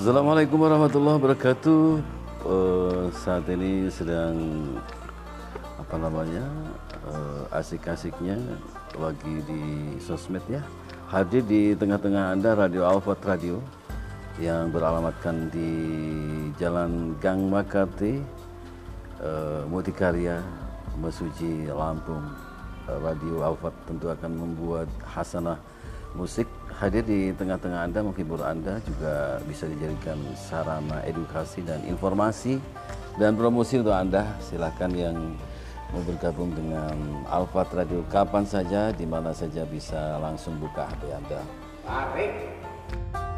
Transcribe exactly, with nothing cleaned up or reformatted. Assalamualaikum warahmatullahi wabarakatuh. Uh, saat ini sedang apa namanya uh, asik-asiknya lagi di sosmed ya. Hadir di tengah-tengah Anda Radio Alfat Radio yang beralamatkan di Jalan Gang Makati, uh, Mutikarya Masuji, Lampung. Uh, Radio Alfat tentu akan membuat hasanah musik, hadir di tengah-tengah Anda, menghibur Anda, juga bisa dijadikan sarana edukasi dan informasi dan promosi untuk Anda. Silahkan yang mau bergabung dengan Alfat Radio kapan saja, di mana saja, bisa langsung buka H P Anda. Baik.